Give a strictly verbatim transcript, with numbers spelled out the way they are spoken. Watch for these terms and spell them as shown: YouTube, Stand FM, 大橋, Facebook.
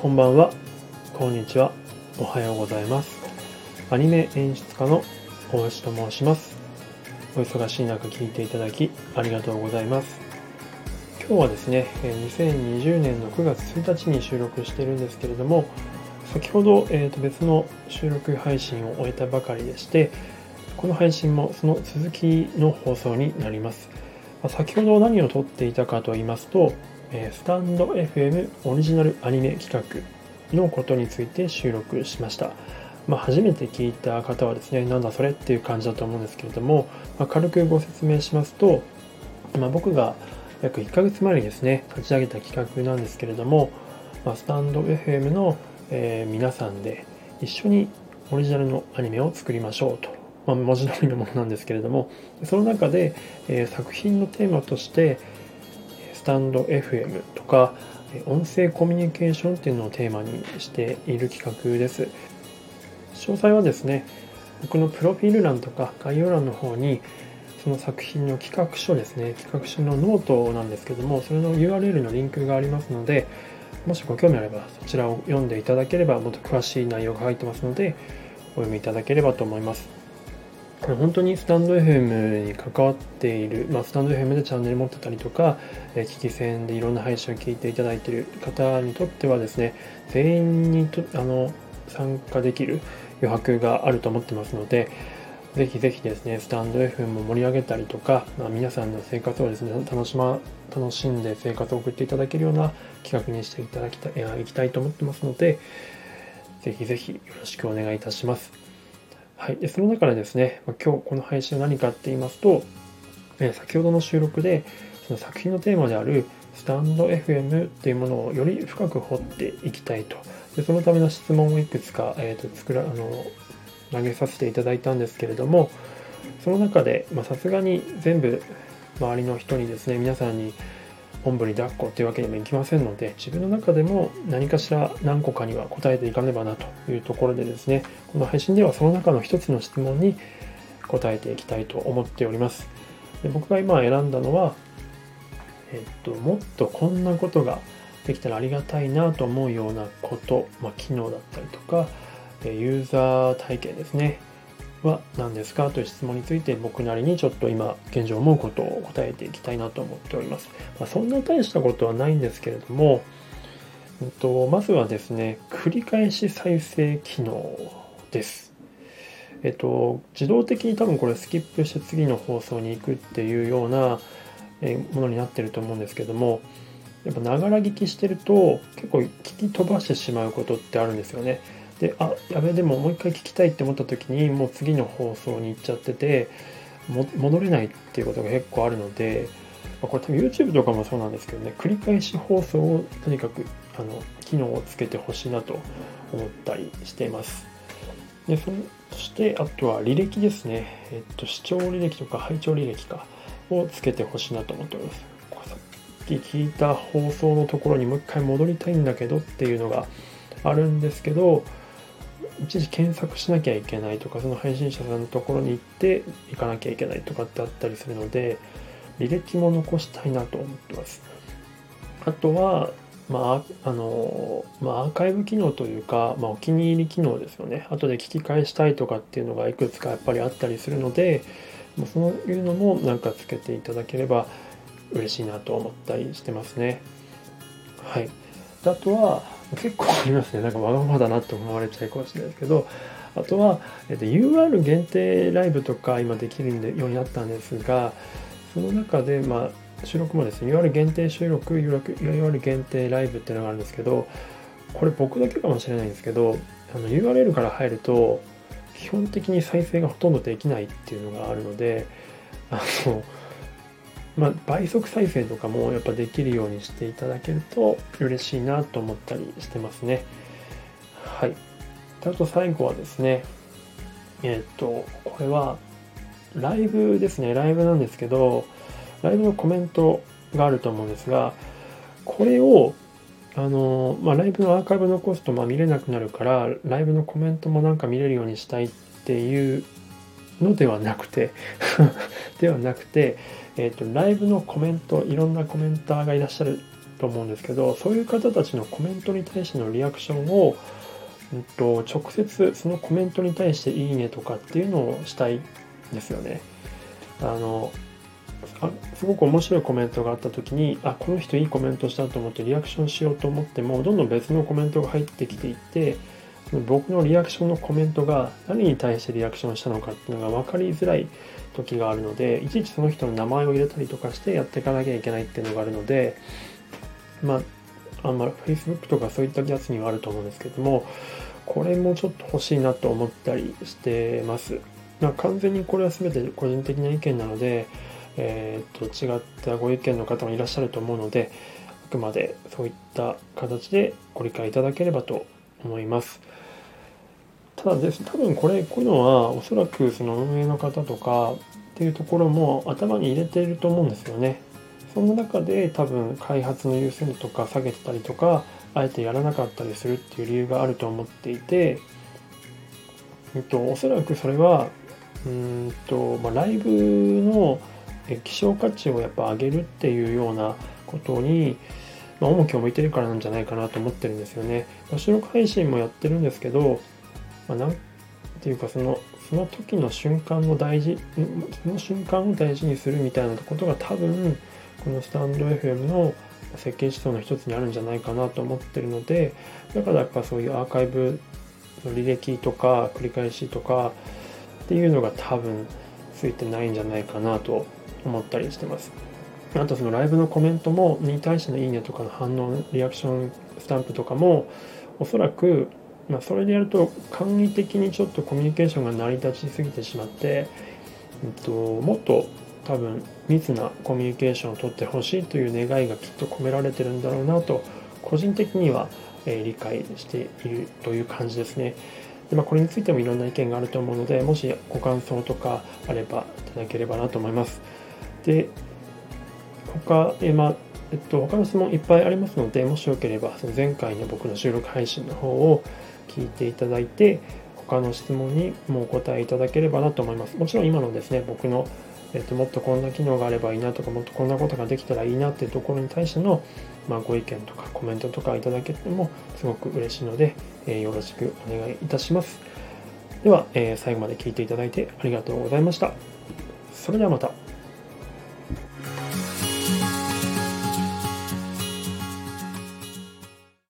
こんばんは、こんにちは、おはようございます。アニメ演出家の大橋と申します。お忙しい中聞いていただきありがとうございます。今日はですね、にせんにじゅうねんのくがつついたちに収録しているんですけれども、先ほど、えー、と別の収録配信を終えたばかりでして、この配信もその続きの放送になります。先ほど何を撮っていたかと言いますと、スタンド エフエム オリジナルアニメ企画のことについて収録しました。まあ、初めて聞いた方はですね、なんだそれっていう感じだと思うんですけれども、まあ、軽くご説明しますと、まあ、僕が約いっかげつまえにですね立ち上げた企画なんですけれども、まあ、スタンド エフエム の、えー、皆さんで一緒にオリジナルのアニメを作りましょうと、まあ、文字通りのものなんですけれども、その中で、えー、作品のテーマとしてスタンド エフエム とか音声コミュニケーションっていうのをテーマにしている企画です。詳細はですね、僕のプロフィール欄とか概要欄の方にその作品の企画書ですね、企画書のノートなんですけども、それの ユーアールエル のリンクがありますので、もしご興味あればそちらを読んでいただければ、もっと詳しい内容が入ってますのでお読みいただければと思います。本当にスタンド エフエム に関わっている、まあ、スタンド エフエム でチャンネル持ってたりとか、えー、聞き戦でいろんな配信を聞いていただいている方にとってはですね、全員にとあの参加できる余白があると思ってますので、ぜひぜひですね、スタンド エフエム を盛り上げたりとか、まあ、皆さんの生活をですね、楽しま、楽しんで生活を送っていただけるような企画にしていただきたい、いきたいと思ってますので、ぜひぜひよろしくお願いいたします。はい、でその中でですね、今日この配信は何かって言いますと、えー、先ほどの収録でその作品のテーマであるスタンド エフエム っていうものをより深く掘っていきたいと。でそのための質問をいくつか、えーと作らあの投げさせていただいたんですけれども、その中でさすがに全部周りの人にですね、皆さんにおんぶに抱っこっていうわけにもいきませんので、自分の中でも何かしら何個かには答えていかねばなというところでですね、この配信ではその中の一つの質問に答えていきたいと思っております。で僕が今選んだのは、えっと、もっとこんなことができたらありがたいなと思うようなこと、まあ、機能だったりとかユーザー体験ですねは何ですかという質問について、僕なりにちょっと今現状思うことを答えていきたいなと思っております。まあ、そんな大したことはないんですけれども、えっと、まずはですね、繰り返し再生機能です。えっと、自動的に多分これスキップして次の放送に行くっていうようなものになってると思うんですけども、やっぱながら聞きしてると結構聞き飛ばしてしまうことってあるんですよね。で、あ、やべ、でももう一回聞きたいって思った時にもう次の放送に行っちゃってても戻れないっていうことが結構あるので、これ多分 YouTube とかもそうなんですけどね、繰り返し放送をとにかくあの機能をつけてほしいなと思ったりしています。でそしてあとは履歴ですね、えっと、視聴履歴とか拝聴履歴かをつけてほしいなと思っております。さっき聞いた放送のところにもう一回戻りたいんだけどっていうのがあるんですけど、一時検索しなきゃいけないとか、その配信者さんのところに行って行かなきゃいけないとかってあったりするので、履歴も残したいなと思ってます。あとは、まああのまあ、アーカイブ機能というか、まあ、お気に入り機能ですよね。後で聞き返したいとかっていうのがいくつかやっぱりあったりするので、そういうのもなんかつけていただければ嬉しいなと思ったりしてますね。はい、あとは結構ありますね。なんかわがままだなって思われちゃいかもしれないですけど、あとは、えっと、ユーアール 限定ライブとか今できるようになったんですが、その中で、まあ、収録もですね、ユーアール 限定収録、ユーアール 限定ライブっていうのがあるんですけど、これ僕だけかもしれないんですけど、あの ユーアールエル から入ると基本的に再生がほとんどできないっていうのがあるので、あのまあ、倍速再生とかもやっぱできるようにしていただけると嬉しいなと思ったりしてますね。はい。あと最後はですね、えっと、これはライブですね。ライブなんですけど、ライブのコメントがあると思うんですが、これを、あの、まあ、ライブのアーカイブ残すとまあ見れなくなるから、ライブのコメントもなんか見れるようにしたいっていうのではなくて、ではなくて、えーと、ライブのコメント、いろんなコメンターがいらっしゃると思うんですけど、そういう方たちのコメントに対してのリアクションを、うん、と直接そのコメントに対していいねとかっていうのをしたいですよね。あのあすごく面白いコメントがあった時に、あこの人いいコメントしたと思ってリアクションしようと思っても、どんどん別のコメントが入ってきていて、僕のリアクションのコメントが何に対してリアクションしたのかっていうのが分かりづらい時があるので、いちいちその人の名前を入れたりとかしてやっていかなきゃいけないっていうのがあるので、まああんま Facebook とかそういったやつにはあると思うんですけども、これもちょっと欲しいなと思ったりしてます。まあ、完全にこれは全て個人的な意見なので、えー、と違ったご意見の方もいらっしゃると思うので、あくまでそういった形でご理解いただければと思います。ただです、多分これこういうのはおそらくその運営の方とかっていうところも頭に入れていると思うんですよね。そんな中で多分開発の優先度とか下げてたりとか、あえてやらなかったりするっていう理由があると思っていて、えっと、おそらくそれはうーんと、まあ、ライブの希少価値をやっぱ上げるっていうようなことに、まあ、重きを向いてるからなんじゃないかなと思ってるんですよね。収録配信もやってるんですけど、まあ、なんていうかそのその時の瞬間を大事その瞬間を大事にするみたいなことが多分このスタンド エフエム の設計思想の一つにあるんじゃないかなと思ってるので、だからやっぱそういうアーカイブの履歴とか繰り返しとかっていうのが多分ついてないんじゃないかなと思ったりしてます。あとそのライブのコメントもに対してのいいねとかの反応リアクションスタンプとかもおそらく、まあ、それでやると簡易的にちょっとコミュニケーションが成り立ちすぎてしまって、えっと、もっと多分密なコミュニケーションを取ってほしいという願いがきっと込められてるんだろうなと個人的には理解しているという感じですね。で、まあ、これについてもいろんな意見があると思うので、もしご感想とかあればいただければなと思います。で、他、えまあえっと、他の質問いっぱいありますので、もしよければその前回の僕の収録配信の方を聞いていただいて、他の質問にもお答えいただければなと思います。もちろん今のですね、僕の、えっと、もっとこんな機能があればいいなとか、もっとこんなことができたらいいなっていうところに対しての、まあ、ご意見とかコメントとかいただけてもすごく嬉しいので、えー、よろしくお願いいたします。では、えー、最後まで聞いていただいてありがとうございました。それではまた。